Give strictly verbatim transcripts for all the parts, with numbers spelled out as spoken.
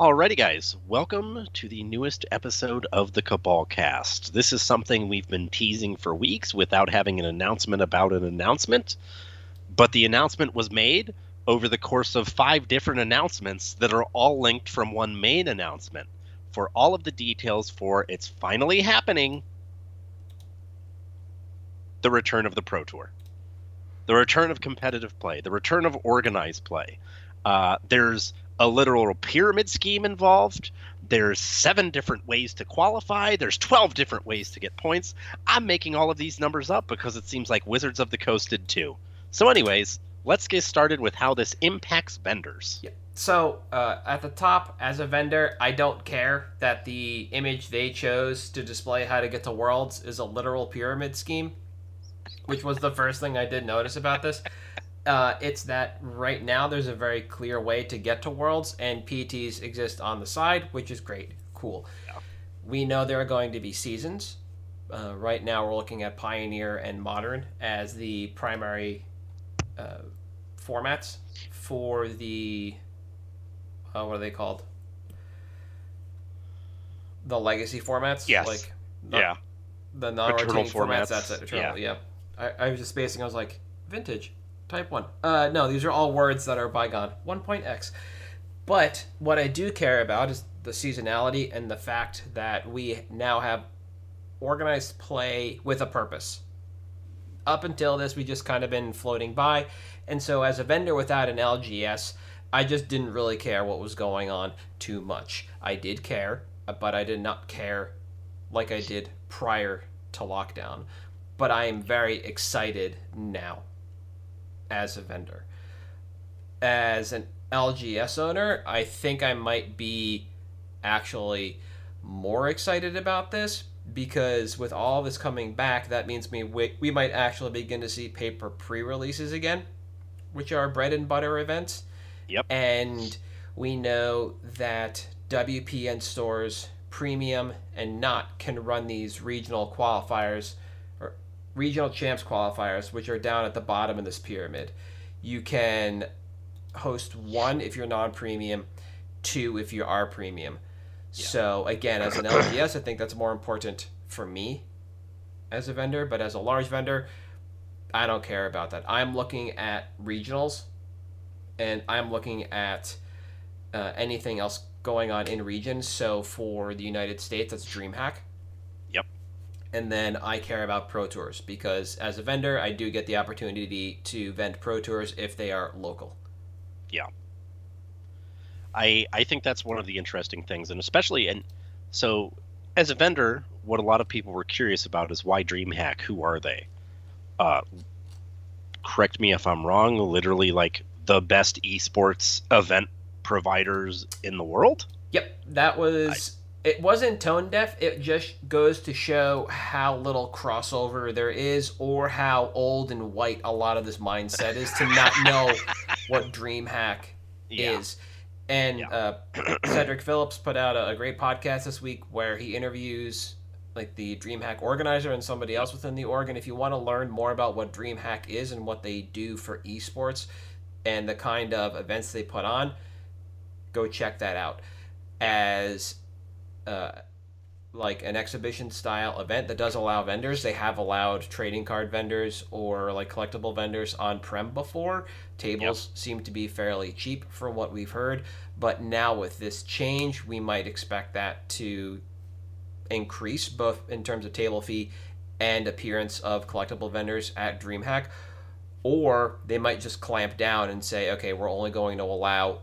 Alrighty guys, welcome to the newest episode of the Cabal Cast. This is something we've been teasing for weeks without having an announcement about an announcement, but the announcement was made over the course of five different announcements that are all linked from one main announcement. For all of the details for It's Finally Happening, the return of the Pro Tour, the return of competitive play, the return of organized play. Uh, there's a literal pyramid scheme involved. There's seven different ways to qualify. There's twelve different ways to get points. I'm making all of these numbers up because it seems like Wizards of the Coast did too. So anyways, let's get started with how this impacts vendors. So uh, at the top, as a vendor, I don't care that the image they chose to display how to get to Worlds is a literal pyramid scheme, which was the first thing I did notice about this. Uh, it's that right now there's a very clear way to get to Worlds, and P Ts exist on the side, which is great. Cool. Yeah. We know there are going to be seasons. Uh, right now we're looking at Pioneer and Modern as the primary uh, formats for the... Uh, what are they called? The Legacy formats? Yes. Like, not, yeah. The non-rotating formats. formats. That's it. Eternal, yeah. yeah. I, I was just spacing. I was like, vintage. Type one. Uh, no, these are all words that are bygone. one point X. But what I do care about is the seasonality and the fact that we now have organized play with a purpose. Up until this, we just kind of been floating by. And so as a vendor without an L G S, I just didn't really care what was going on too much. I did care, but I did not care like I did prior to lockdown. But I am very excited now. As a vendor, as an L G S owner, I think I might be actually more excited about this, because with all this coming back, that means we, we might actually begin to see paper pre-releases again, which are bread and butter events. Yep. And we know that W P N stores, premium and not, can run these regional qualifiers, regional champs qualifiers, which are down at the bottom of this pyramid. You can host one if you're non-premium, two if you are premium. Yeah. So again, as an L G S, I think that's more important for me as a vendor, but as a large vendor, I don't care about that. I'm looking at regionals, and I'm looking at uh, anything else going on in region. So for the United States, that's DreamHack. And then I care about Pro Tours, because as a vendor, I do get the opportunity to vend Pro Tours if they are local. Yeah. I I think that's one of the interesting things, and especially, and so as a vendor, what a lot of people were curious about is why DreamHack? Who are they? Uh, correct me if I'm wrong, literally like the best esports event providers in the world? Yep, that was... I, It wasn't tone deaf, it just goes to show how little crossover there is, or how old and white a lot of this mindset is to not know what DreamHack yeah. is. And yeah. uh, Cedric Phillips put out a, a great podcast this week where he interviews like the DreamHack organizer and somebody else within the org. And if you want to learn more about what DreamHack is and what they do for esports and the kind of events they put on, go check that out. As... Uh, like an exhibition style event that does allow vendors. They have allowed trading card vendors or like collectible vendors on prem before. Tables yep. seem to be fairly cheap for what we've heard, but now with this change, we might expect that to increase both in terms of table fee and appearance of collectible vendors at DreamHack. Or they might just clamp down and say, okay, we're only going to allow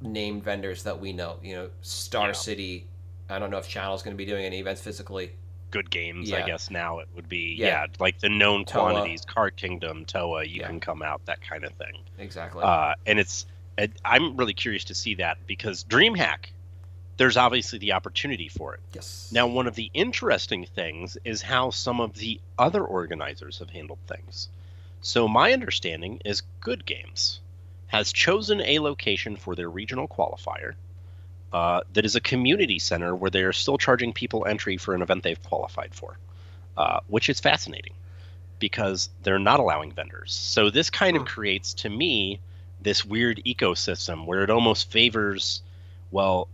named vendors that we know, you know, Star yeah. City. I don't know if Channel's going to be doing any events physically. Good Games, yeah. I guess now it would be, yeah, yeah like the known Toa. quantities, Card Kingdom, Toa, you yeah. can come out, that kind of thing. Exactly. Uh, and it's, I'm really curious to see that, because DreamHack, there's obviously the opportunity for it. Yes. Now, one of the interesting things is how some of the other organizers have handled things. So my understanding is Good Games has chosen a location for their regional qualifier uh, that is a community center where they are still charging people entry for an event they've qualified for, uh, which is fascinating because they're not allowing vendors. So this kind of creates, to me, this weird ecosystem where it almost favors, well,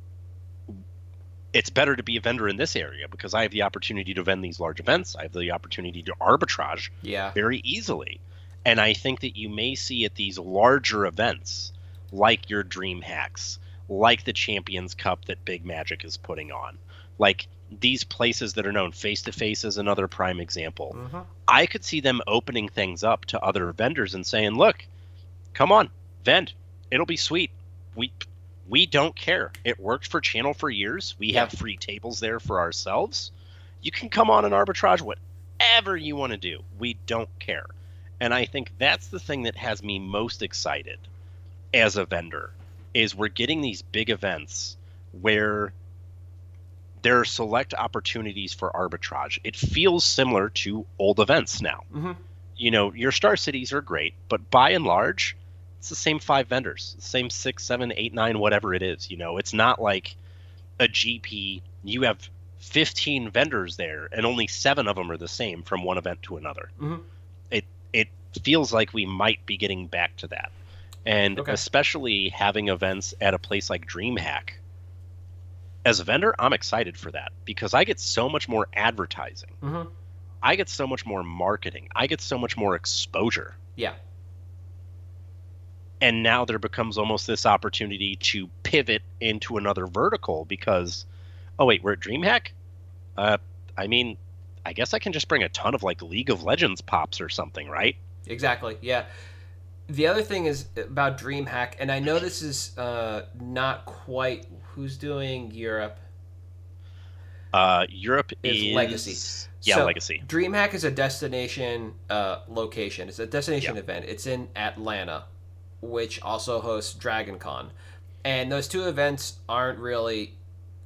it's better to be a vendor in this area because I have the opportunity to vend these large events. I have the opportunity to arbitrage yeah. very easily. And I think that you may see at these larger events, like your DreamHacks, like the Champions Cup that Big Magic is putting on, like these places that are known. Face to Face is another prime example. Mm-hmm. I could see them opening things up to other vendors and saying, look, come on, vend. It'll be sweet. We... We don't care. It worked for Channel for years. We yeah. have free tables there for ourselves. You can come on and arbitrage whatever you want to do. We don't care. And I think that's the thing that has me most excited as a vendor, is we're getting these big events where there are select opportunities for arbitrage. It feels similar to old events now. Mm-hmm. You know, your Star Cities are great, but by and large, it's the same five vendors, same six, seven, eight, nine, whatever it is. You know, it's not like a G P. You have fifteen vendors there, and only seven of them are the same from one event to another. Mm-hmm. It it feels like we might be getting back to that, and okay. especially having events at a place like DreamHack. As a vendor, I'm excited for that because I get so much more advertising. Mm-hmm. I get so much more marketing. I get so much more exposure. Yeah. And now there becomes almost this opportunity to pivot into another vertical because, oh, wait, we're at DreamHack? Uh, I mean, I guess I can just bring a ton of, like, League of Legends pops or something, right? Exactly, yeah. The other thing is about DreamHack, and I know this is uh, not quite who's doing Europe. Uh, Europe is, is Legacy. Yeah, so Legacy. DreamHack is a destination uh, location. It's a destination yeah. event. It's in Atlanta, which also hosts Dragon Con. And those two events aren't really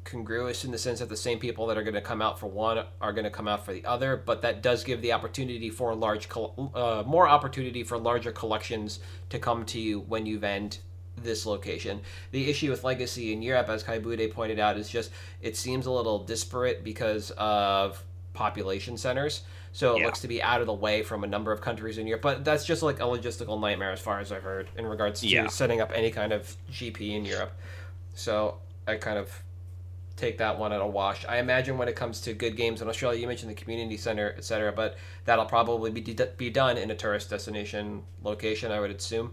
congruous in the sense that the same people that are going to come out for one are going to come out for the other, but that does give the opportunity for large, uh, more opportunity for larger collections to come to you when you vend this location. The issue with Legacy in Europe, as Kaibude pointed out, is just it seems a little disparate because of population centers. So it yeah. looks to be out of the way from a number of countries in Europe. But that's just like a logistical nightmare as far as I've heard in regards to yeah. setting up any kind of G P in Europe. So I kind of take that one at a wash. I imagine when it comes to Good Games in Australia, you mentioned the community center, et cetera, but that'll probably be, d be done in a tourist destination location, I would assume.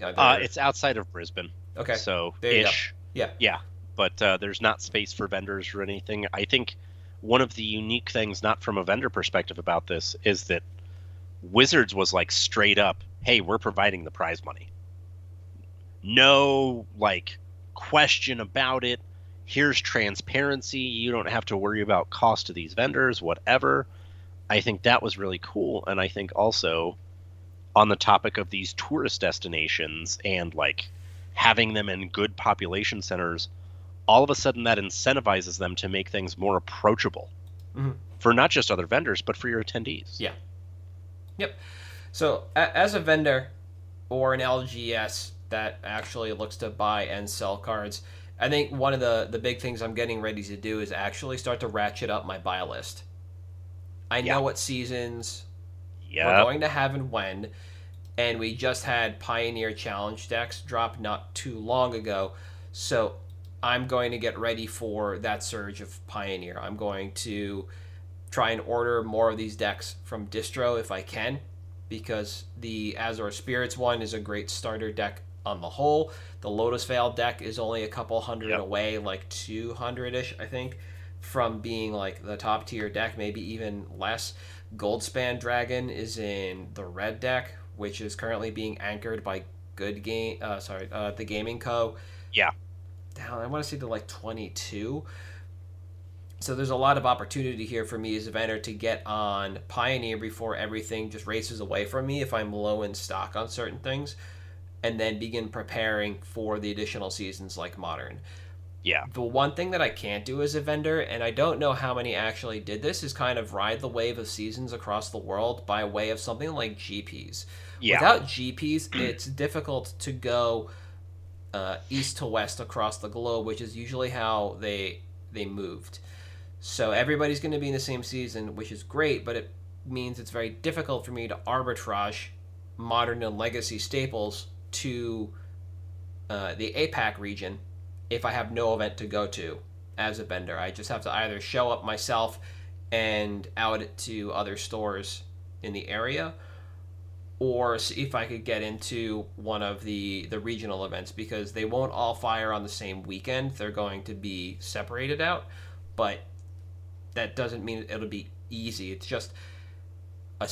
Yeah, uh, it's outside of Brisbane. Okay. So there you ish. Go. Yeah. Yeah. But uh, there's not space for vendors or anything. I think one of the unique things, not from a vendor perspective about this, is that Wizards was like straight up, hey, we're providing the prize money. No, like, question about it. Here's transparency. You don't have to worry about cost to these vendors, whatever. I think that was really cool. And I think also on the topic of these tourist destinations and like having them in good population centers, all of a sudden that incentivizes them to make things more approachable mm-hmm. for not just other vendors, but for your attendees. Yeah. Yep. So a as a vendor or an L G S that actually looks to buy and sell cards, I think one of the, the big things I'm getting ready to do is actually start to ratchet up my buy list. I yeah. know what seasons yep. we're going to have and when, and we just had Pioneer Challenge decks drop not too long ago. So I'm going to get ready for that surge of Pioneer. I'm going to try and order more of these decks from Distro if I can, because the Azor Spirits one is a great starter deck on the whole. The Lotus Veil deck is only a couple hundred yep. away, like two hundred-ish, I think, from being like the top-tier deck, maybe even less. Goldspan Dragon is in the red deck, which is currently being anchored by Good Game, uh, sorry, uh, The Gaming Co. Yeah. I want to see the like twenty-two. So there's a lot of opportunity here for me as a vendor to get on Pioneer before everything just races away from me if I'm low in stock on certain things, and then begin preparing for the additional seasons like Modern. Yeah. The one thing that I can't do as a vendor, and I don't know how many actually did this, is kind of ride the wave of seasons across the world by way of something like G Ps. Yeah. Without G Ps, it's difficult to go uh, east to west across the globe, which is usually how they they moved. So everybody's going to be in the same season, which is great, but it means it's very difficult for me to arbitrage Modern and Legacy staples to uh, the A PAC region if I have no event to go to as a vendor. I just have to either show up myself and out it to other stores in the area, or see if I could get into one of the, the regional events, because they won't all fire on the same weekend. They're going to be separated out, but that doesn't mean it'll be easy. It's just a,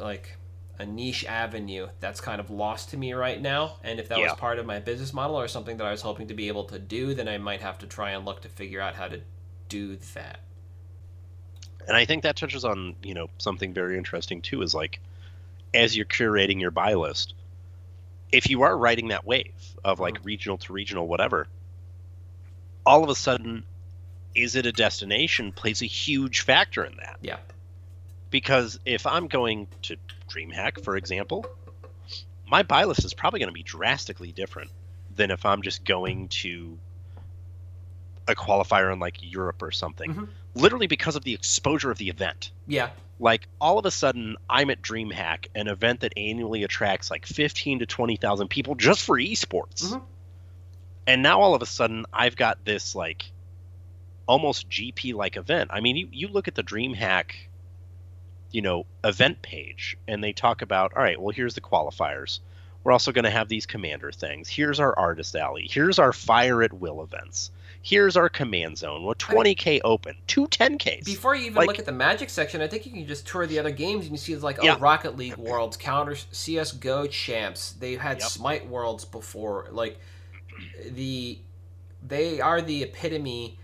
like a niche avenue that's kind of lost to me right now, and if that yeah. was part of my business model or something that I was hoping to be able to do, then I might have to try and look to figure out how to do that. And I think that touches on, you know, something very interesting too, is like, as you're curating your buy list, if you are riding that wave of like mm-hmm. regional to regional, whatever, all of a sudden, is it a destination plays a huge factor in that. Yeah. Because if I'm going to DreamHack, for example, my buy list is probably going to be drastically different than if I'm just going to a qualifier in like Europe or something, mm-hmm. literally because of the exposure of the event. Yeah. Like, all of a sudden, I'm at DreamHack, an event that annually attracts like fifteen to twenty thousand people just for esports. Mm-hmm. And now all of a sudden, I've got this like almost G P-like event. I mean, you, you look at the DreamHack, you know, event page, and they talk about, all right, well, here's the qualifiers. We're also going to have these commander things. Here's our artist alley. Here's our fire at will events. Here's our command zone. Well, twenty K I mean, open, two ten Ks. Before you even like, look at the Magic section, I think you can just tour the other games and you see it's like, yeah. oh, Rocket League Worlds, Counter, C S G O Champs. They've had yep. Smite Worlds before. Like, the they are the epitome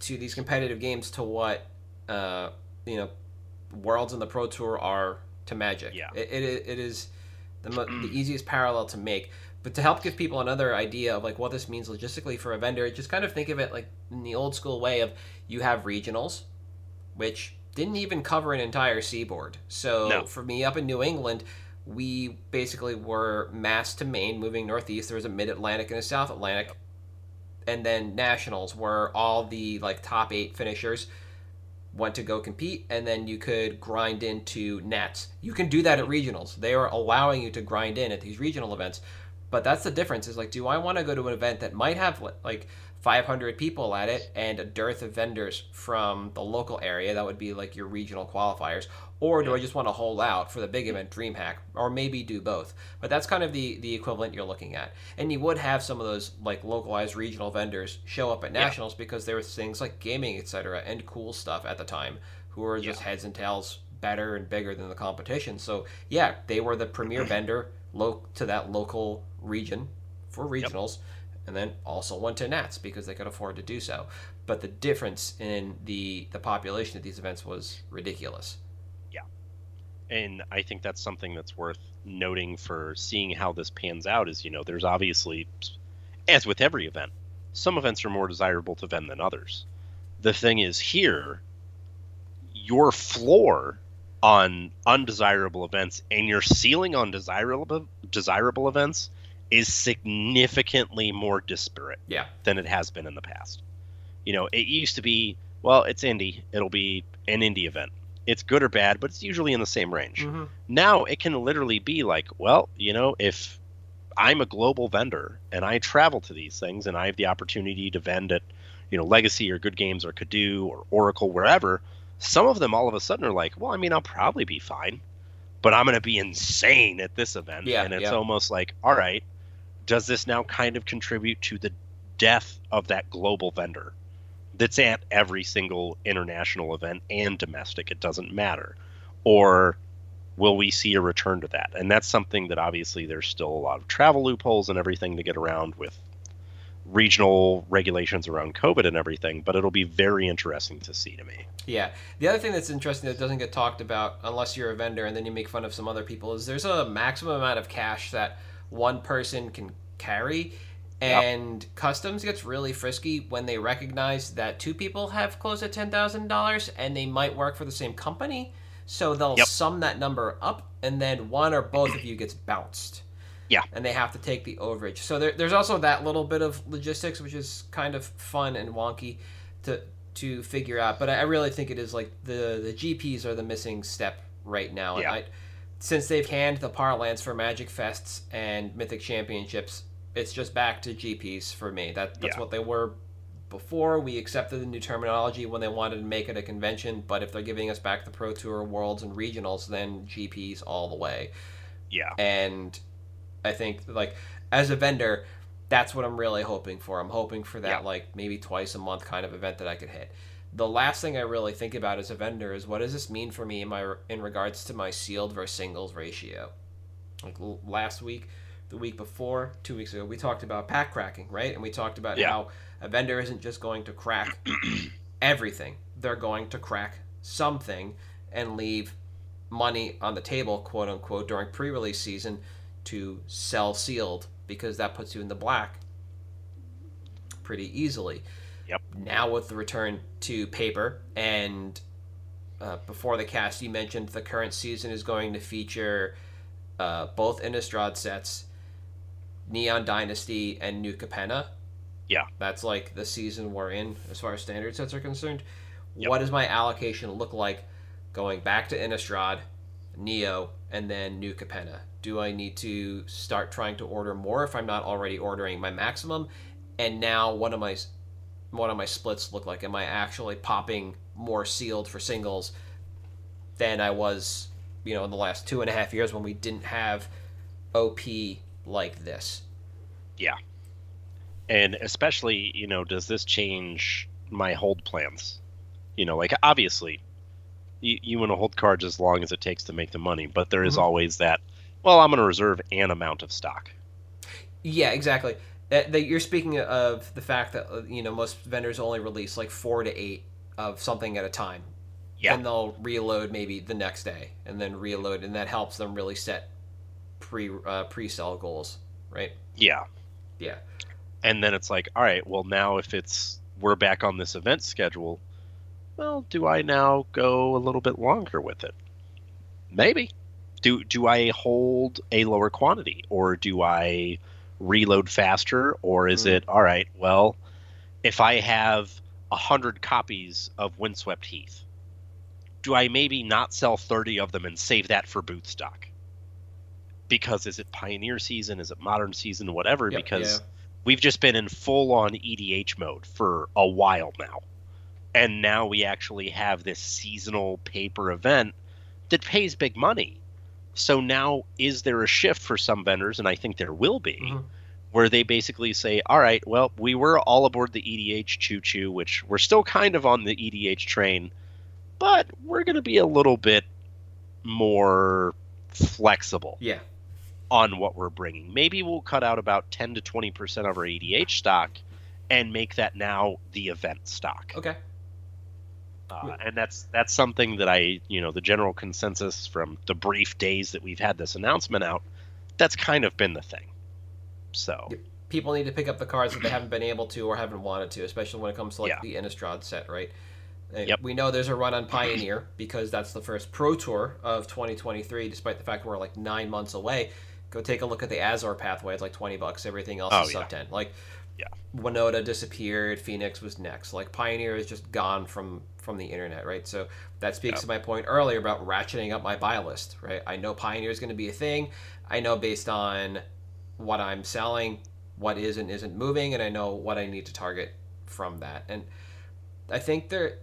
to these competitive games to what, uh, you know, Worlds and the Pro Tour are to Magic. Yeah. It, it, it is the, the easiest parallel to make. But to help give people another idea of like what this means logistically for a vendor, just kind of think of it like in the old school way of you have regionals, which didn't even cover an entire seaboard. So no. for me up in New England, we basically were mass to Maine, moving northeast. There was a mid-Atlantic and a South Atlantic. And then nationals were all the like top eight finishers went to go compete, and then you could grind into nats. You can do that at regionals. They are allowing you to grind in at these regional events. But that's the difference, is like, do I want to go to an event that might have like five hundred people at it and a dearth of vendors from the local area? That would be like your regional qualifiers. Or do I just want to hold out for the big event, DreamHack, or maybe do both? But that's kind of the, the equivalent you're looking at. And you would have some of those like localized regional vendors show up at nationals yeah. because there was things like gaming, et cetera, and cool stuff at the time, who were just yeah. heads and tails better and bigger than the competition. So yeah, they were the premier vendor lo- to that local region for regionals, yep. and then also went to nats because they could afford to do so. But the difference in the the population of these events was ridiculous. Yeah. And I think that's something that's worth noting for seeing how this pans out, is, you know, there's obviously, as with every event, some events are more desirable to vend than others. The thing is here, your floor on undesirable events and your ceiling on desirable desirable events is significantly more disparate yeah. than it has been in the past. You know, it used to be, well, it's indie. It'll be an indie event. It's good or bad, but it's usually in the same range. Mm-hmm. Now it can literally be like, well, you know, if I'm a global vendor and I travel to these things and I have the opportunity to vend at, you know, Legacy or Good Games or Kaibude or Oracle, wherever, some of them all of a sudden are like, well, I mean, I'll probably be fine, but I'm going to be insane at this event. Yeah, and it's yeah. almost like, all right, does this now kind of contribute to the death of that global vendor that's at every single international event and domestic? It doesn't matter. Or will we see a return to that? And that's something that obviously there's still a lot of travel loopholes and everything to get around with regional regulations around COVID and everything, but it'll be very interesting to see to me. Yeah. The other thing that's interesting that doesn't get talked about unless you're a vendor and then you make fun of some other people is there's a maximum amount of cash that one person can carry And yep. Customs gets really frisky when they recognize that two people have close to ten thousand dollars and they might work for the same company. So they'll yep. sum that number up, and then one or both of you gets bounced. Yeah. And they have to take the overage. So there, there's also that little bit of logistics, which is kind of fun and wonky to to figure out. But I really think it is like the, the G Ps are the missing step right now. Yeah. And I, since they've canned the parlance for Magic Fests and Mythic Championships, it's just back to G Ps for me. That That's yeah. what they were before. We accepted the new terminology when they wanted to make it a convention, but if they're giving us back the Pro Tour, Worlds, and Regionals, then G Ps all the way. Yeah. And I think, like, as a vendor, that's what I'm really hoping for. I'm hoping for that, yeah. like, maybe twice a month kind of event that I could hit. The last thing I really think about as a vendor is, what does this mean for me in, my, in regards to my sealed versus singles ratio? Like, l- last week... the week before, two weeks ago, we talked about pack cracking, right? And we talked about yeah. how a vendor isn't just going to crack everything. They're going to crack something and leave money on the table, quote unquote, during pre-release season to sell sealed, because that puts you in the black pretty easily. Yep. Now with the return to paper, and uh, before the cast, you mentioned the current season is going to feature uh, both Innistrad sets, Neon Dynasty and New Capenna. Yeah. That's like the season we're in as far as standard sets are concerned. Yep. What does my allocation look like going back to Innistrad, Neo, and then New Capenna? Do I need to start trying to order more if I'm not already ordering my maximum? And now what am I, what do my splits look like? Am I actually popping more sealed for singles than I was, you know, in the last two and a half years when we didn't have O P like this? Yeah. And especially, you know, does this change my hold plans? You know, like, obviously, you, you want to hold cards as long as it takes to make the money, but there is mm-hmm. always that, well, I'm going to reserve an amount of stock. Yeah, exactly. That, that you're speaking of the fact that, you know, most vendors only release like four to eight of something at a time. Yeah. And they'll reload maybe the next day and then reload, and that helps them really set pre uh, pre-sell goals, right? Yeah. Yeah. And then it's like, all right, well, now if it's we're back on this event schedule, well, do I now go a little bit longer with it? Maybe. Do do I hold a lower quantity, or do I reload faster, or is mm. it, all right, well, if I have one hundred copies of Windswept Heath, do I maybe not sell thirty of them and save that for boot stock? Because is it Pioneer season? Is it Modern season? Whatever, yep, because yeah. we've just been in full-on E D H mode for a while now. And now we actually have this seasonal paper event that pays big money. So now is there a shift for some vendors, and I think there will be, mm-hmm. where they basically say, all right, well, we were all aboard the E D H choo-choo, which we're still kind of on the E D H train, but we're going to be a little bit more flexible yeah. on what we're bringing. Maybe we'll cut out about ten to twenty percent of our E D H stock and make that now the event stock. Okay. Uh, and that's that's something that I, you know, the general consensus from the brief days that we've had this announcement out, that's kind of been the thing. So people need to pick up the cards that they haven't been able to or haven't wanted to, especially when it comes to like yeah. the Innistrad set, right? Yep. We know there's a run on Pioneer because that's the first Pro Tour of twenty twenty-three, despite the fact we're like nine months away. Go take a look at the Azor pathway. It's like twenty bucks. Everything else oh, is yeah. sub ten. Like, yeah. Winota disappeared. Phoenix was next. Like, Pioneer is just gone from, from the internet, right? So that speaks yep. to my point earlier about ratcheting up my buy list, right? I know Pioneer is going to be a thing. I know based on what I'm selling, what is and isn't moving, and I know what I need to target from that. And I think there...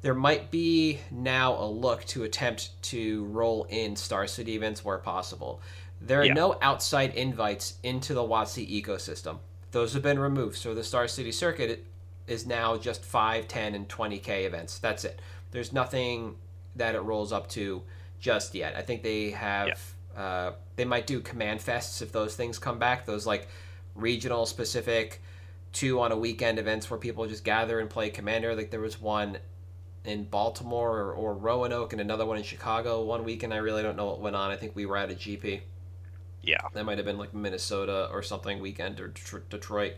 There might be now a look to attempt to roll in Star City events where possible. There are yeah. no outside invites into the WotC ecosystem. Those have been removed, so the Star City circuit is now just five, ten, and twenty K events. That's it. There's nothing that it rolls up to just yet. I think they have... Yeah. Uh, they might do command fests if those things come back. Those, like, regional-specific two-on-a-weekend events where people just gather and play Commander. Like, there was one... in Baltimore or, or Roanoke, and another one in Chicago one weekend. I really don't know what went on. I think we were at a G P. Yeah. That might have been like Minnesota or something weekend, or Det- Detroit.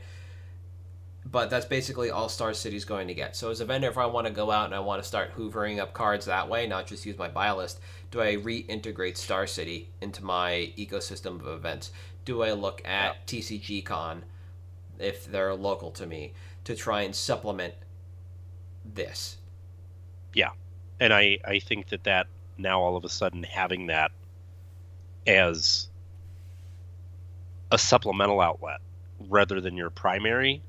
But that's basically all Star City's going to get. So as a vendor, if I want to go out and I want to start hoovering up cards that way, not just use my buy list, do I reintegrate Star City into my ecosystem of events? Do I look at yeah. T C G Con, if they're local to me, to try and supplement this? Yeah. And I, I think that that now all of a sudden having that as a supplemental outlet rather than your primary,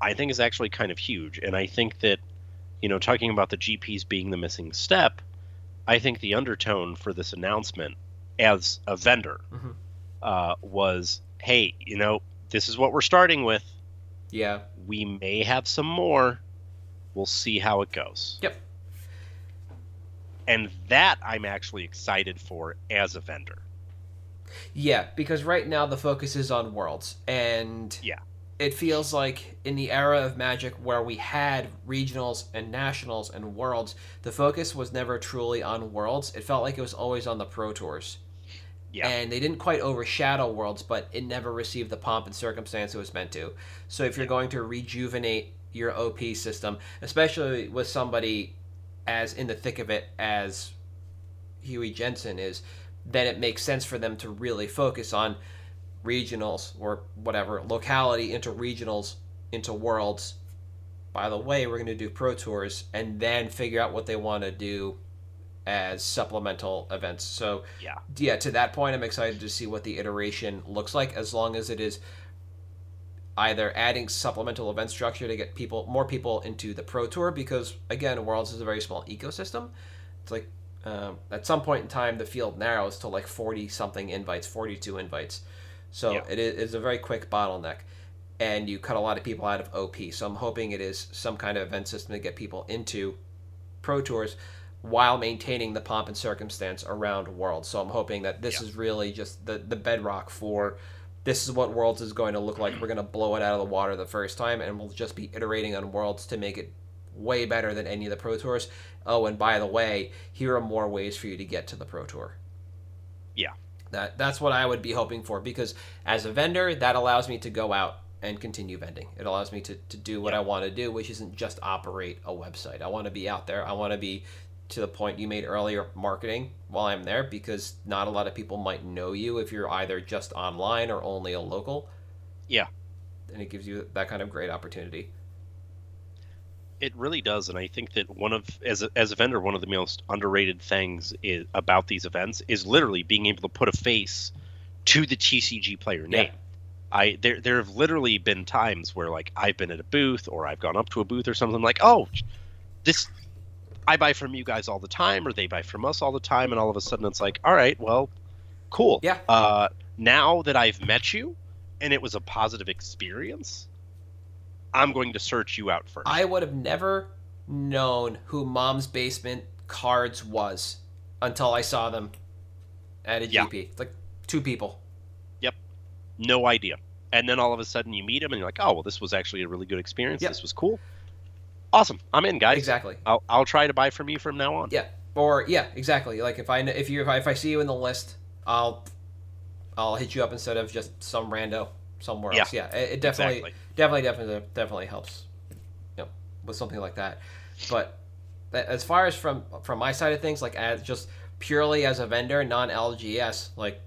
I think is actually kind of huge. And I think that, you know, talking about the G Ps being the missing step, I think the undertone for this announcement as a vendor mm-hmm. uh, was, hey, you know, this is what we're starting with. Yeah. We may have some more. We'll see how it goes. Yep. And that I'm actually excited for as a vendor. Yeah, because right now the focus is on Worlds. And yeah. It feels like in the era of Magic where we had regionals and nationals and Worlds, the focus was never truly on Worlds. It felt like it was always on the Pro Tours. Yeah. And they didn't quite overshadow Worlds, but it never received the pomp and circumstance it was meant to. So if you're going to rejuvenate your O P system, especially with somebody as in the thick of it as Huey Jensen is, then it makes sense for them to really focus on regionals or whatever, locality into regionals into Worlds. By the way, we're going to do Pro Tours and then figure out what they want to do as supplemental events. So yeah, yeah, to that point, I'm excited to see what the iteration looks like, as long as it is either adding supplemental event structure to get people, more people into the Pro Tour, because again, Worlds is a very small ecosystem. It's like um, at some point in time, the field narrows to like forty something invites, forty-two invites. So yeah. It is a very quick bottleneck, and you cut a lot of people out of O P. So I'm hoping it is some kind of event system to get people into Pro Tours while maintaining the pomp and circumstance around Worlds. So I'm hoping that this yeah. is really just the, the bedrock for this is what Worlds is going to look like. We're going to blow it out of the water the first time, and we'll just be iterating on Worlds to make it way better than any of the Pro Tours. Oh, and by the way, here are more ways for you to get to the Pro Tour. Yeah. That That's what I would be hoping for, because as a vendor, that allows me to go out and continue vending. It allows me to, to do what yeah. I want to do, which isn't just operate a website. I want to be out there. I want to be, to the point you made earlier, marketing while I'm there, because not a lot of people might know you if you're either just online or only a local. Yeah. And it gives you that kind of great opportunity. It really does, and I think that one of, as a, as a vendor, one of the most underrated things is, about these events is literally being able to put a face to the T C G player name. Yeah. I there there have literally been times where like I've been at a booth or I've gone up to a booth or something like, oh, this I buy from you guys all the time, or they buy from us all the time, and all of a sudden it's like, all right, well, cool. Yeah. Uh, now that I've met you, and it was a positive experience, I'm going to search you out first. I would have never known who Mom's Basement Cards was until I saw them at a yeah. G P. It's like two people. Yep. No idea. And then all of a sudden you meet them and you're like, oh, well, this was actually a really good experience. Yep. This was cool. Awesome. I'm in, guys. Exactly. I'll, I'll try to buy from you from now on. Yeah. Or, yeah, exactly. Like, if I if you, if I, if I see you in the list, I'll I'll hit you up instead of just some rando somewhere yeah. else. Yeah. It, it definitely... Exactly. Definitely, definitely, definitely helps, you know, with something like that. But as far as from from my side of things, like as just purely as a vendor, non-L G S, like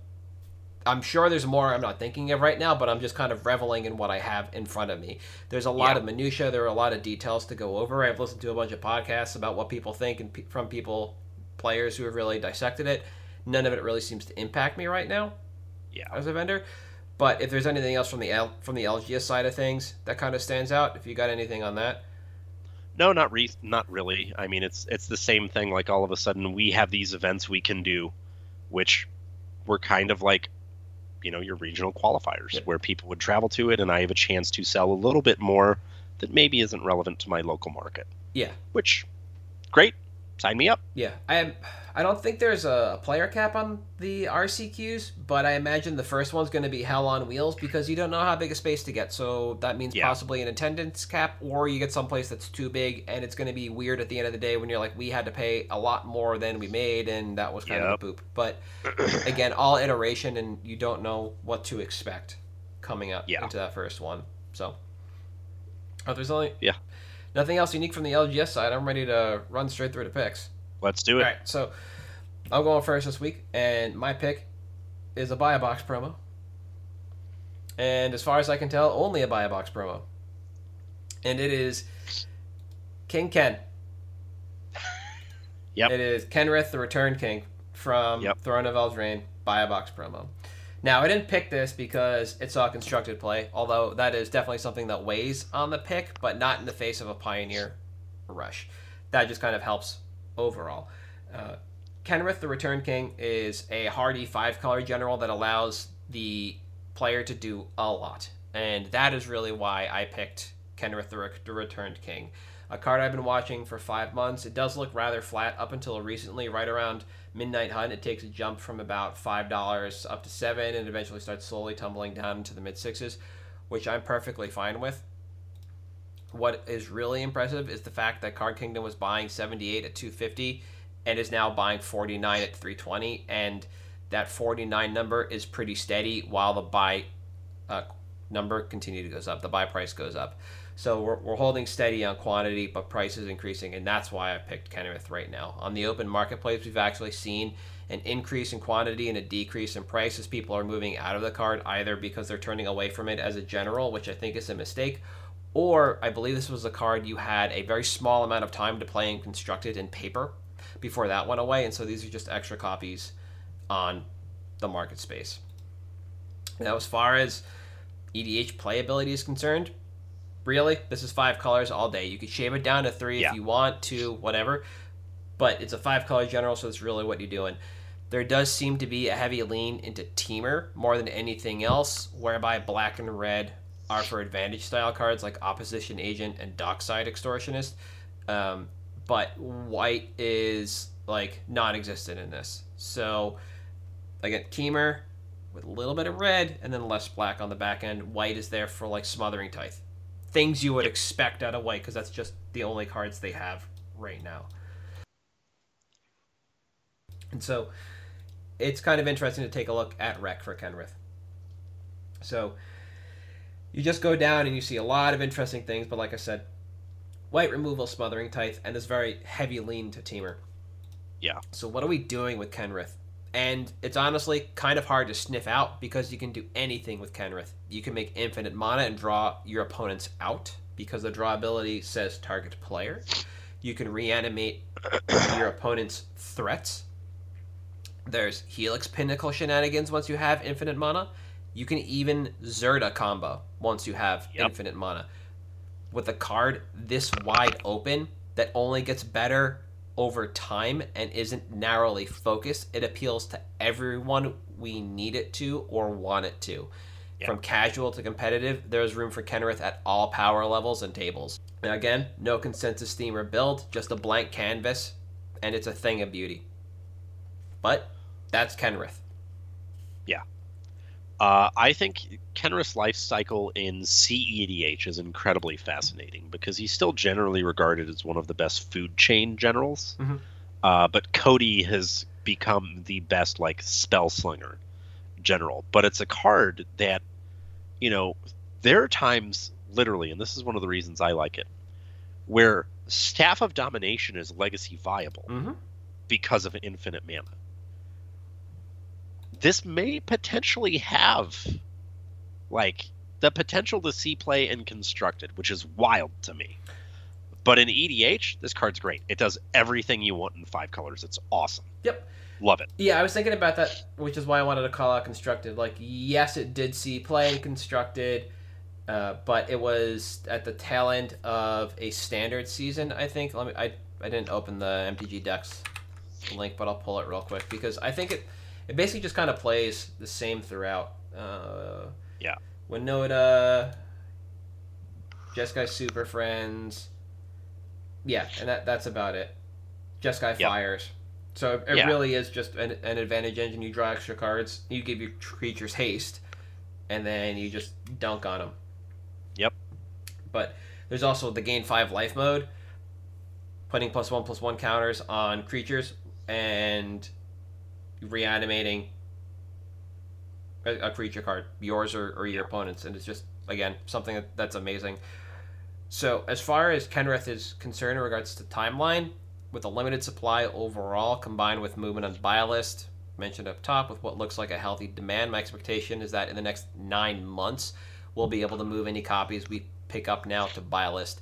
I'm sure there's more I'm not thinking of right now, but I'm just kind of reveling in what I have in front of me. There's a lot yeah. of minutia. There are a lot of details to go over. I've listened to a bunch of podcasts about what people think and pe- from people, players who have really dissected it. None of it really seems to impact me right now. Yeah, as a vendor. But if there's anything else from the L, from the L G S side of things that kind of stands out, if you got anything on that? No, not re- not really. I mean, it's it's the same thing. Like all of a sudden, we have these events we can do, which were kind of like, you know, your regional qualifiers, yeah. where people would travel to it, and I have a chance to sell a little bit more that maybe isn't relevant to my local market. Yeah, which great. sign me up. Yeah, I am. I don't think there's a player cap on the R C Qs, but I imagine the first one's going to be hell on wheels because you don't know how big a space to get. So that means yeah. possibly an attendance cap, or you get someplace that's too big, and it's going to be weird at the end of the day when you're like, we had to pay a lot more than we made, and that was kind yep. of a poop. But again, all iteration, and you don't know what to expect coming up yeah. into that first one. So, oh, there's only yeah. nothing else unique from the L G S side. I'm ready to run straight through to picks. Let's do it. All right, so I'll go on first this week, and my pick is a buy a box promo. And as far as I can tell, only a buy a box promo. And it is King Ken. Yep. It is Kenrith the Returned King from yep. Throne of Eldraine, buy a box promo. Now, I didn't pick this because it's all constructed play, although that is definitely something that weighs on the pick, but not in the face of a Pioneer rush. That just kind of helps overall. Uh, Kenrith the Returned King is a hardy five-color general that allows the player to do a lot, and that is really why I picked Kenrith the, Re the Returned King. A card I've been watching for five months. It does look rather flat up until recently, right around Midnight Hunt. It takes a jump from about five dollars up to seven dollars and eventually starts slowly tumbling down into the mid-sixes, which I'm perfectly fine with. What is really impressive is the fact that Card Kingdom was buying seventy-eight at two fifty and is now buying forty-nine at three twenty, and that forty-nine number is pretty steady while the buy uh, number continues to goes up. The buy price goes up. So we're, we're holding steady on quantity, but price is increasing, and that's why I picked Kenrith right now. On the open marketplace, we've actually seen an increase in quantity and a decrease in price as people are moving out of the card, either because they're turning away from it as a general, which I think is a mistake, or I believe this was a card you had a very small amount of time to play and construct it in paper before that went away, and so these are just extra copies on the market space. Now, as far as E D H playability is concerned, really, this is five colors all day. You could shave it down to three yeah. if you want to, whatever. But it's a five-color general, so it's really what you're doing. There does seem to be a heavy lean into teamer more than anything else, whereby black and red are for advantage-style cards like Opposition Agent and Dockside Extortionist. Um, but white is, like, non-existent in this. So, again, teamer with a little bit of red and then less black on the back end. White is there for, like, Smothering Tithe. Things you would yep. expect out of white, because that's just the only cards they have right now. And so it's kind of interesting to take a look at rec for Kenrith. So you just go down and you see a lot of interesting things, but like I said, white removal, Smothering Tithe, and this very heavy lean to teamer. Yeah. So what are we doing with Kenrith? And it's honestly kind of hard to sniff out because you can do anything with Kenrith. You can make infinite mana and draw your opponents out because the draw ability says target player. You can reanimate your opponent's threats. There's Helix Pinnacle shenanigans once you have infinite mana. You can even Xerda combo once you have yep. infinite mana. With a card this wide open that only gets better over time and isn't narrowly focused, it appeals to everyone we need it to or want it to. Yep. From casual to competitive, there's room for Kenrith at all power levels and tables. And again, no consensus theme or build, just a blank canvas, and it's a thing of beauty. But that's Kenrith. Yeah. Uh, I think Kenrith's life cycle in C E D H is incredibly fascinating because he's still generally regarded as one of the best food chain generals. Mm-hmm. uh, but Cody has become the best, like, spell slinger general. But it's a card that, you know, there are times, literally, and this is one of the reasons I like it, where Staff of Domination is legacy viable mm-hmm. because of infinite mana. This may potentially have, like, the potential to see play and constructed, which is wild to me. But in E D H, this card's great. It does everything you want in five colors. It's awesome. Yep. Love it. Yeah, I was thinking about that, which is why I wanted to call out constructed. Like, yes, it did see play and constructed, uh, but it was at the tail end of a standard season, I think. Let me. I, I didn't open the M T G Dex link, but I'll pull it real quick because I think it... It basically just kind of plays the same throughout. Uh, yeah. Winota, Jeskai Super Friends. Yeah, and that, that's about it. Jeskai yep. Fires. So it yeah. really is just an, an advantage engine. You draw extra cards, you give your creatures haste, and then you just dunk on them. Yep. But there's also the gain five life mode, putting plus one plus one counters on creatures and reanimating a, a creature card, yours or, or your opponent's. And it's just, again, something that, that's amazing. So as far as Kenrith is concerned in regards to timeline, with a limited supply overall combined with movement on the buy list, mentioned up top, with what looks like a healthy demand, my expectation is that in the next nine months, we'll be able to move any copies we pick up now to buy list.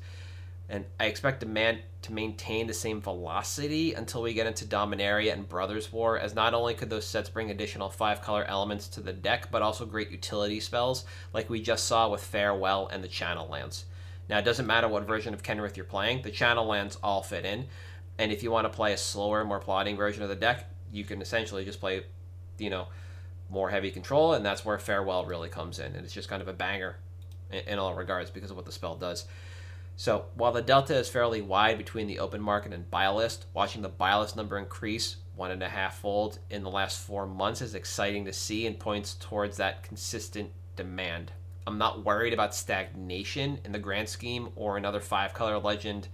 And I expect demand to maintain the same velocity until we get into Dominaria and Brothers War, as not only could those sets bring additional five-color elements to the deck, but also great utility spells, like we just saw with Farewell and the Channel Lands. Now, it doesn't matter what version of Kenrith you're playing, the Channel Lands all fit in, and if you want to play a slower, more plodding version of the deck, you can essentially just play, you know, more heavy control, and that's where Farewell really comes in, and it's just kind of a banger in, in all regards because of what the spell does. So, while the delta is fairly wide between the open market and buy list, watching the buy list number increase one and a half fold in the last four months is exciting to see and points towards that consistent demand. I'm not worried about stagnation in the grand scheme or another five-color legend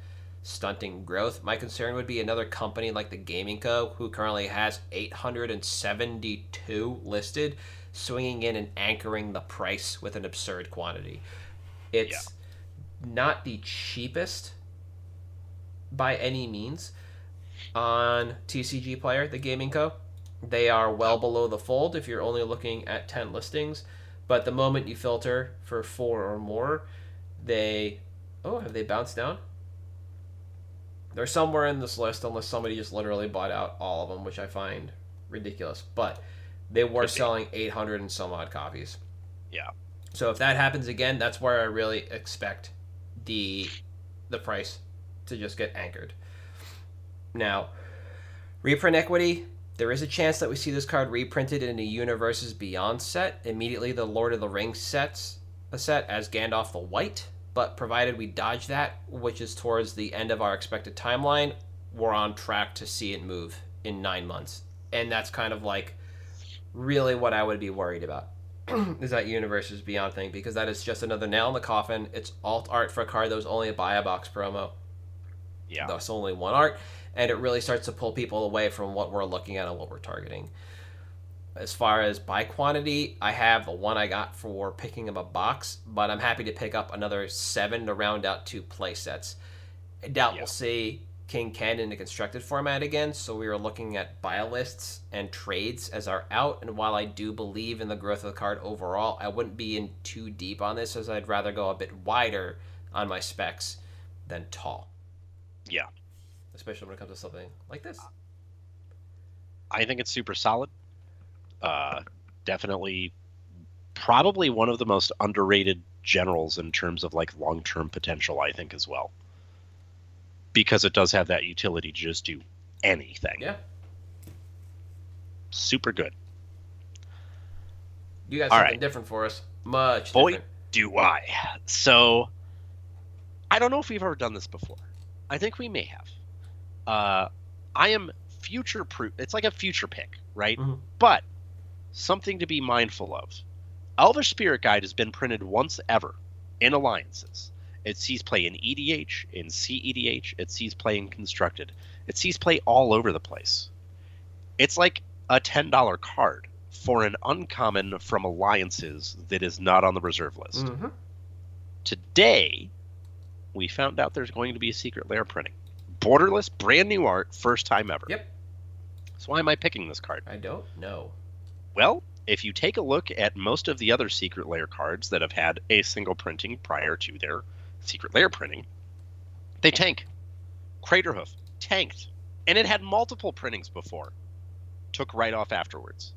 stunting growth. My concern would be another company like The Gaming Co., who currently has eight hundred seventy-two listed, swinging in and anchoring the price with an absurd quantity. It's... Yeah. Not the cheapest by any means on T C G Player, The Gaming Co. They are well below the fold if you're only looking at ten listings, but the moment you filter for four or more, they... Oh, have they bounced down? They're somewhere in this list unless somebody just literally bought out all of them, which I find ridiculous, but they were selling eight hundred and some odd copies. Yeah. So if that happens again, that's where I really expect the the price to just get anchored. Now, reprint equity, there is a chance that we see this card reprinted in a Universes Beyond set, immediately the Lord of the Rings sets a set as Gandalf the White, but provided we dodge that, which is towards the end of our expected timeline, we're on track to see it move in nine months. And that's kind of like really what I would be worried about. Is that Universes Beyond thing, because that is just another nail in the coffin. It's alt art for a card that was only a buy a box promo. Yeah. That's only one art, and it really starts to pull people away from what we're looking at and what we're targeting. As far as buy quantity, I have the one I got for picking up a box, but I'm happy to pick up another seven to round out two play sets. I doubt yeah. we'll see King Ken in the constructed format again, so we are looking at buy lists and trades as our out, and while I do believe in the growth of the card overall, I wouldn't be in too deep on this, as I'd rather go a bit wider on my specs than tall. Yeah. Especially when it comes to something like this. I think it's super solid. Uh, definitely probably one of the most underrated generals in terms of like long-term potential, I think, as well. Because it does have that utility to just do anything. Yeah. Super good. You got something right. different for us. Much Boy, different. do I. So, I don't know if we've ever done this before. I think we may have. Uh, I am future-proof. It's like a future pick, right? Mm-hmm. But something to be mindful of. Elvish Spirit Guide has been printed once ever in Alliances. It sees play in E D H, in C E D H. It sees play in Constructed. It sees play all over the place. It's like a ten dollar card for an uncommon from Alliances that is not on the reserve list. Mm-hmm. Today, we found out there's going to be a Secret Lair printing. Borderless, brand new art, first time ever. Yep. So why am I picking this card? I don't know. Well, if you take a look at most of the other Secret Lair cards that have had a single printing prior to their Secret Lair printing, they tank. Craterhoof tanked, and it had multiple printings before. Took right off afterwards.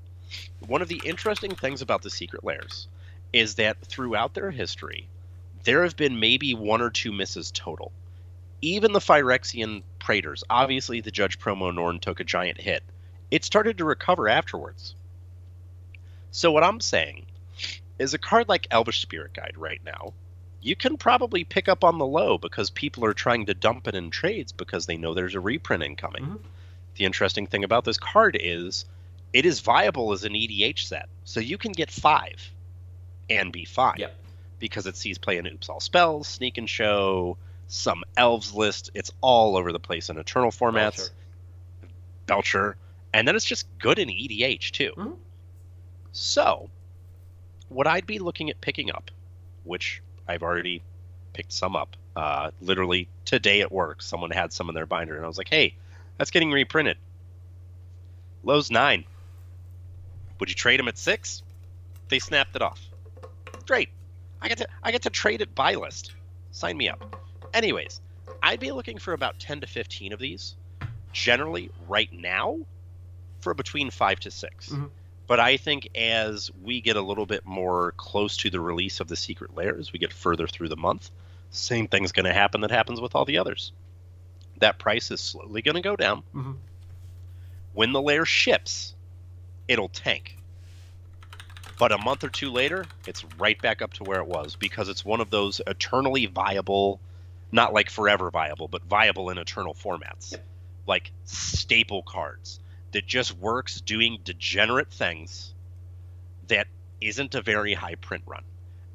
One of the interesting things about the Secret Lairs is that throughout their history, there have been maybe one or two misses total. Even the Phyrexian Praters, obviously the Judge Promo Norn took a giant hit. It started to recover afterwards. So what I'm saying is a card like Elvish Spirit Guide right now, you can probably pick up on the low because people are trying to dump it in trades because they know there's a reprint incoming. Mm-hmm. The interesting thing about this card is it is viable as an E D H set. So you can get five and be fine. Yep. Because it sees play in Oops All Spells, Sneak and Show, some Elves list. It's all over the place in Eternal formats. Belcher. Belcher. And then it's just good in E D H, too. Mm-hmm. So what I'd be looking at picking up, which I've already picked some up, uh, literally today at work, someone had some in their binder, and I was like, hey, that's getting reprinted. Low's nine. Would you trade them at six? They snapped it off. Great. I get to I get to trade at buy list. Sign me up. Anyways, I'd be looking for about ten to fifteen of these, generally right now, for between five to six. Mm-hmm. But I think as we get a little bit more close to the release of the Secret Lair, as we get further through the month, same thing's going to happen that happens with all the others. That price is slowly going to go down. Mm-hmm. When the lair ships, it'll tank. But a month or two later, it's right back up to where it was, because it's one of those eternally viable, not like forever viable, but viable in eternal formats. Yep. Like staple cards. That just works doing degenerate things that isn't a very high print run.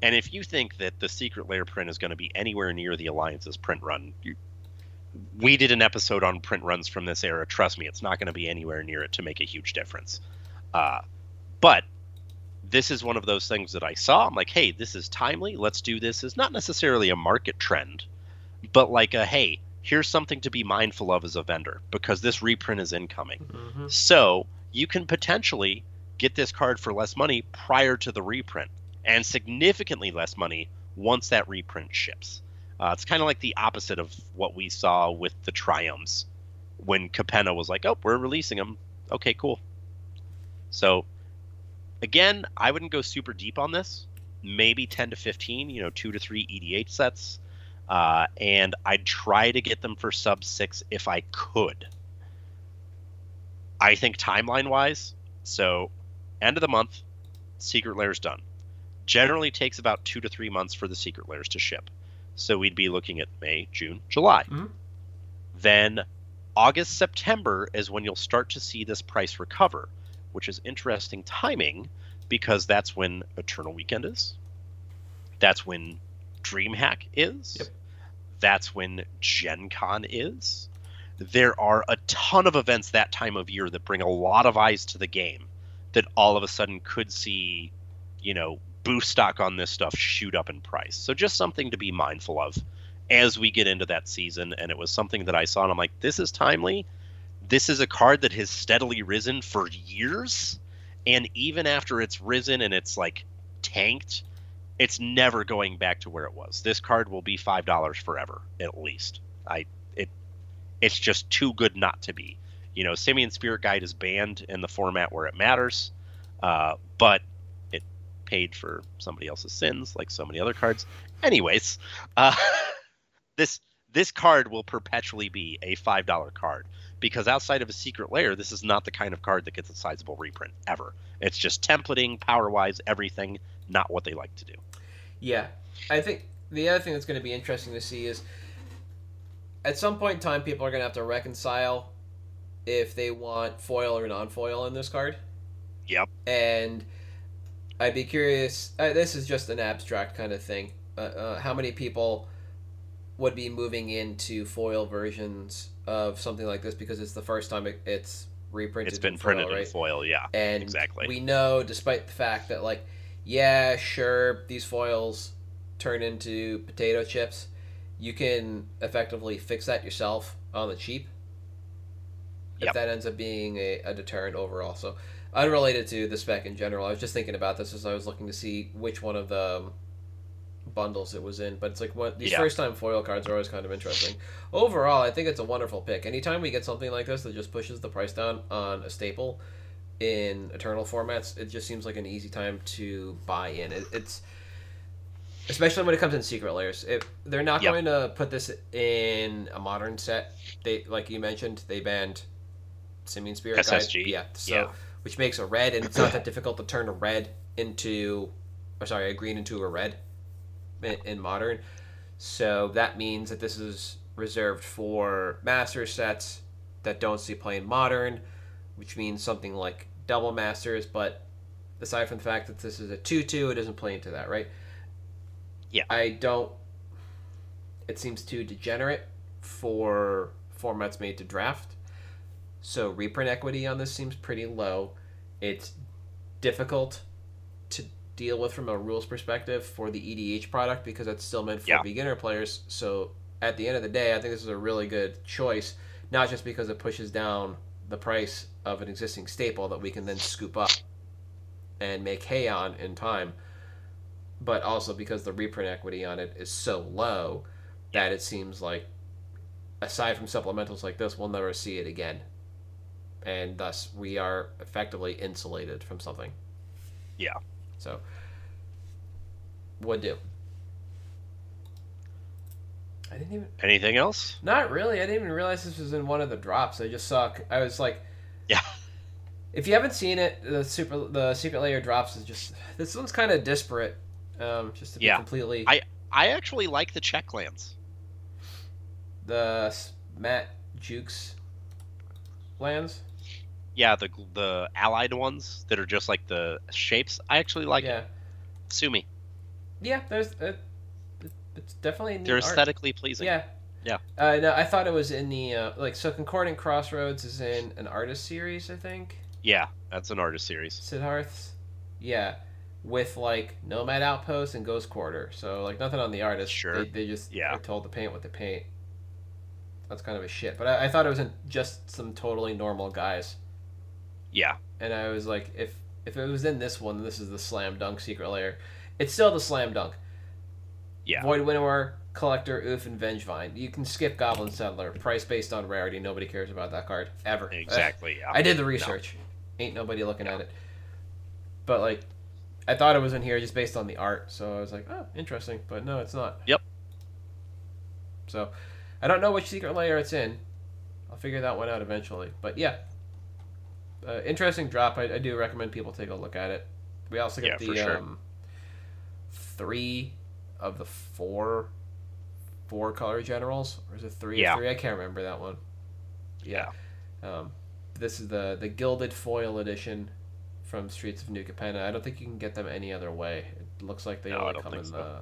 And if you think that the Secret Lair print is going to be anywhere near the Alliance's print run, you, we did an episode on print runs from this era. Trust me, it's not going to be anywhere near it to make a huge difference. Uh, but this is one of those things that I saw. I'm like, hey, this is timely. Let's do this. It's not necessarily a market trend, but like a, hey, here's something to be mindful of as a vendor, because this reprint is incoming. Mm-hmm. So you can potentially get this card for less money prior to the reprint, and significantly less money once that reprint ships. Uh, it's kind of like the opposite of what we saw with the Triumphs when Capenna was like, oh, we're releasing them. Okay, cool. So again, I wouldn't go super deep on this. Maybe ten to fifteen, you know, two to three E D H sets. Uh, and I'd try to get them for sub six if I could. I think timeline wise, so end of the month, Secret Lair's done. Generally takes about two to three months for the Secret Lairs to ship. So we'd be looking at May, June, July. Mm-hmm. Then August, September is when you'll start to see this price recover, which is interesting timing because that's when Eternal Weekend is. That's when DreamHack is. Yep. That's when Gen Con is. There are a ton of events that time of year that bring a lot of eyes to the game that all of a sudden could see, you know, boost stock on this stuff shoot up in price. So just something to be mindful of as we get into that season. And it was something that I saw and I'm like, this is timely. This is a card that has steadily risen for years. And even after it's risen and it's like tanked, it's never going back to where it was. This card will be five dollars forever, at least. I it It's just too good not to be. You know, Simian Spirit Guide is banned in the format where it matters, uh, but it paid for somebody else's sins, like so many other cards. Anyways, uh, this this card will perpetually be a five dollar card, because outside of a Secret Lair, this is not the kind of card that gets a sizable reprint, ever. It's just templating, power-wise, everything. Not what they like to do. Yeah. I think the other thing that's going to be interesting to see is at some point in time, people are going to have to reconcile if they want foil or non-foil in this card. Yep. And I'd be curious, uh, this is just an abstract kind of thing, uh, uh, how many people would be moving into foil versions of something like this because it's the first time it, it's reprinted. It's been in foil, printed right? in foil, yeah. And exactly. We know, despite the fact that, like, yeah, sure, these foils turn into potato chips. You can effectively fix that yourself on the cheap. Yep. If that ends up being a, a deterrent overall. So unrelated to the spec in general, I was just thinking about this as I was looking to see which one of the bundles it was in. But it's like what these yeah. first-time foil cards are always kind of interesting. Overall, I think it's a wonderful pick. Anytime we get something like this that just pushes the price down on a staple in Eternal formats, it just seems like an easy time to buy in. It, it's especially when it comes in Secret Lairs. If they're not yep. going to put this in a Modern set, they like you mentioned, they banned Simian Spirit S S G. Guide. Yeah, so yeah. which makes a red, and it's not that difficult to turn a red into, or sorry, a green into a red. in Modern. So that means that this is reserved for master sets that don't see play in Modern, which means something like double masters. But aside from the fact that this is a two two, it doesn't play into that, right? Yeah. I don't... It seems too degenerate for formats made to draft. So reprint equity on this seems pretty low. It's difficult to deal with from a rules perspective for the E D H product because that's still meant for yeah. beginner players. So at the end of the day, I think this is a really good choice, not just because it pushes down the price of an existing staple that we can then scoop up and make hay on in time, but also because the reprint equity on it is so low that it seems like, aside from supplementals like this, we'll never see it again. And thus, we are effectively insulated from something. Yeah. So, would do. I didn't even... Anything else? Not really. I didn't even realize this was in one of the drops. I just saw... I was like... Yeah. If you haven't seen it, the super the Secret Lair drops is just... This one's kind of disparate. Um, just to be yeah. completely... I I actually like the Czech lands. The Matt Jukes lands? Yeah, the the allied ones that are just like the shapes. I actually like yeah. it. Sue me. Yeah, there's... Uh, it's definitely in the They're art. aesthetically pleasing. Yeah. Yeah. Uh, no, I thought it was in the... Uh, like, so Concordant Crossroads is in an artist series, I think? Yeah, that's an artist series. Siddharth's? Yeah. With, like, Nomad Outpost and Ghost Quarter. So, like, nothing on the artist. Sure. They, they just yeah. they told to paint what they paint. That's kind of a shit. But I, I thought it was in just some totally normal guys. Yeah. And I was like, if, if it was in this one, this is the slam dunk Secret Lair. It's still the slam dunk. Yeah. Void Winnower, Collector, Oof, and Vengevine. You can skip Goblin Settler. Price based on rarity. Nobody cares about that card. Ever. Exactly. Yeah. I did the research. No. Ain't nobody looking no. at it. But, like, I thought it was in here just based on the art. So I was like, oh, interesting. But no, it's not. Yep. So I don't know which Secret Lair it's in. I'll figure that one out eventually. But, yeah. Uh, interesting drop. I, I do recommend people take a look at it. We also got yeah, the sure. um, three... of the four four color generals, or is it three yeah. three? I can't remember that one. Yeah. yeah. Um, this is the the Gilded Foil edition from Streets of New Capenna. I don't think you can get them any other way. It looks like they no, only come in so. uh,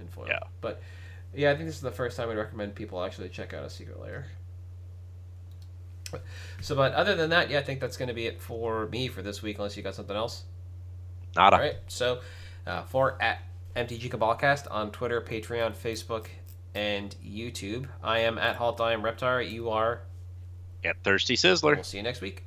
in foil. Yeah. But yeah, I think this is the first time I'd recommend people actually check out a Secret Lair. So, but other than that, yeah, I think that's going to be it for me for this week, unless you got something else. Nada. All right. So, uh, for at M T G Cabalcast on Twitter, Patreon, Facebook, and YouTube. I am at Halt. I am Reptar. You are at Thirsty Sizzler. We'll see you next week.